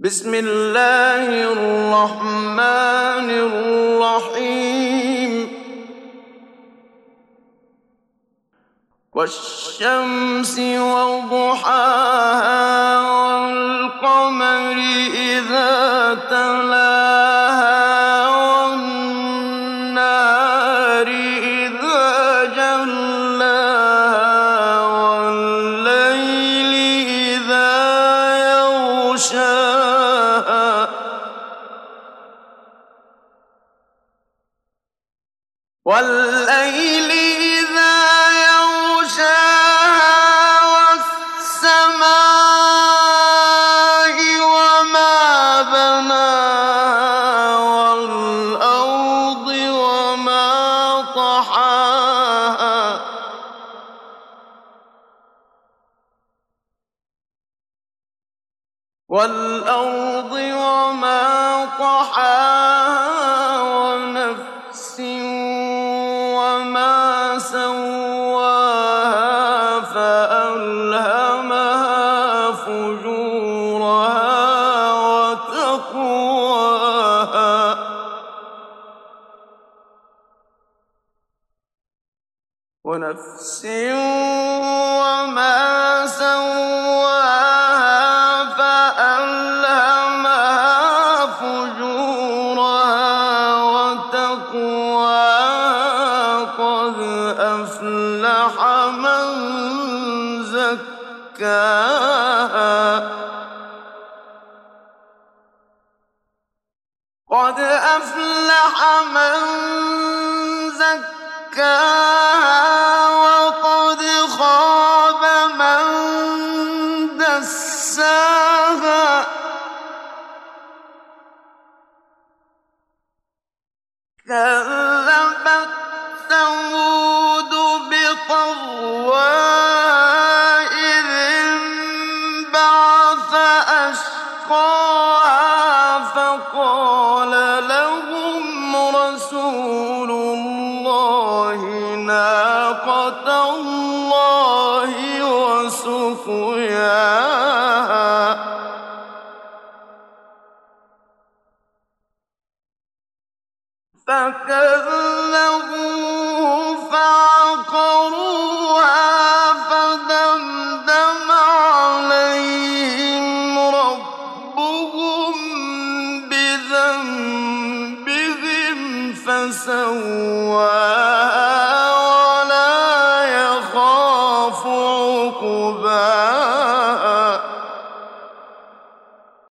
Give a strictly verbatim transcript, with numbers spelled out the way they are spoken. بسم الله الرحمن الرحيم والشمس وضحاها والقمر إذا تلاها والنهار إذا جلاها والليل إذا يغشاها والليل إذا يغشاها والسماء وما بناها والأرض وما طحاها والأرض وما طحاها ونفس وما سواها فألهمها فجورها وتقواها ونفس وما سواها فألهمها فجورها وتقواها أفلح من زكاها قد أفلح من زكاها وقد خاب من دساها كذبت ثمود طغواها إذ انبعث أشقاها فقال لهم رسول الله ناقة الله وسقياها فكذبوه فعقروها فدمدم عليهم ربهم بذنبهم فسووا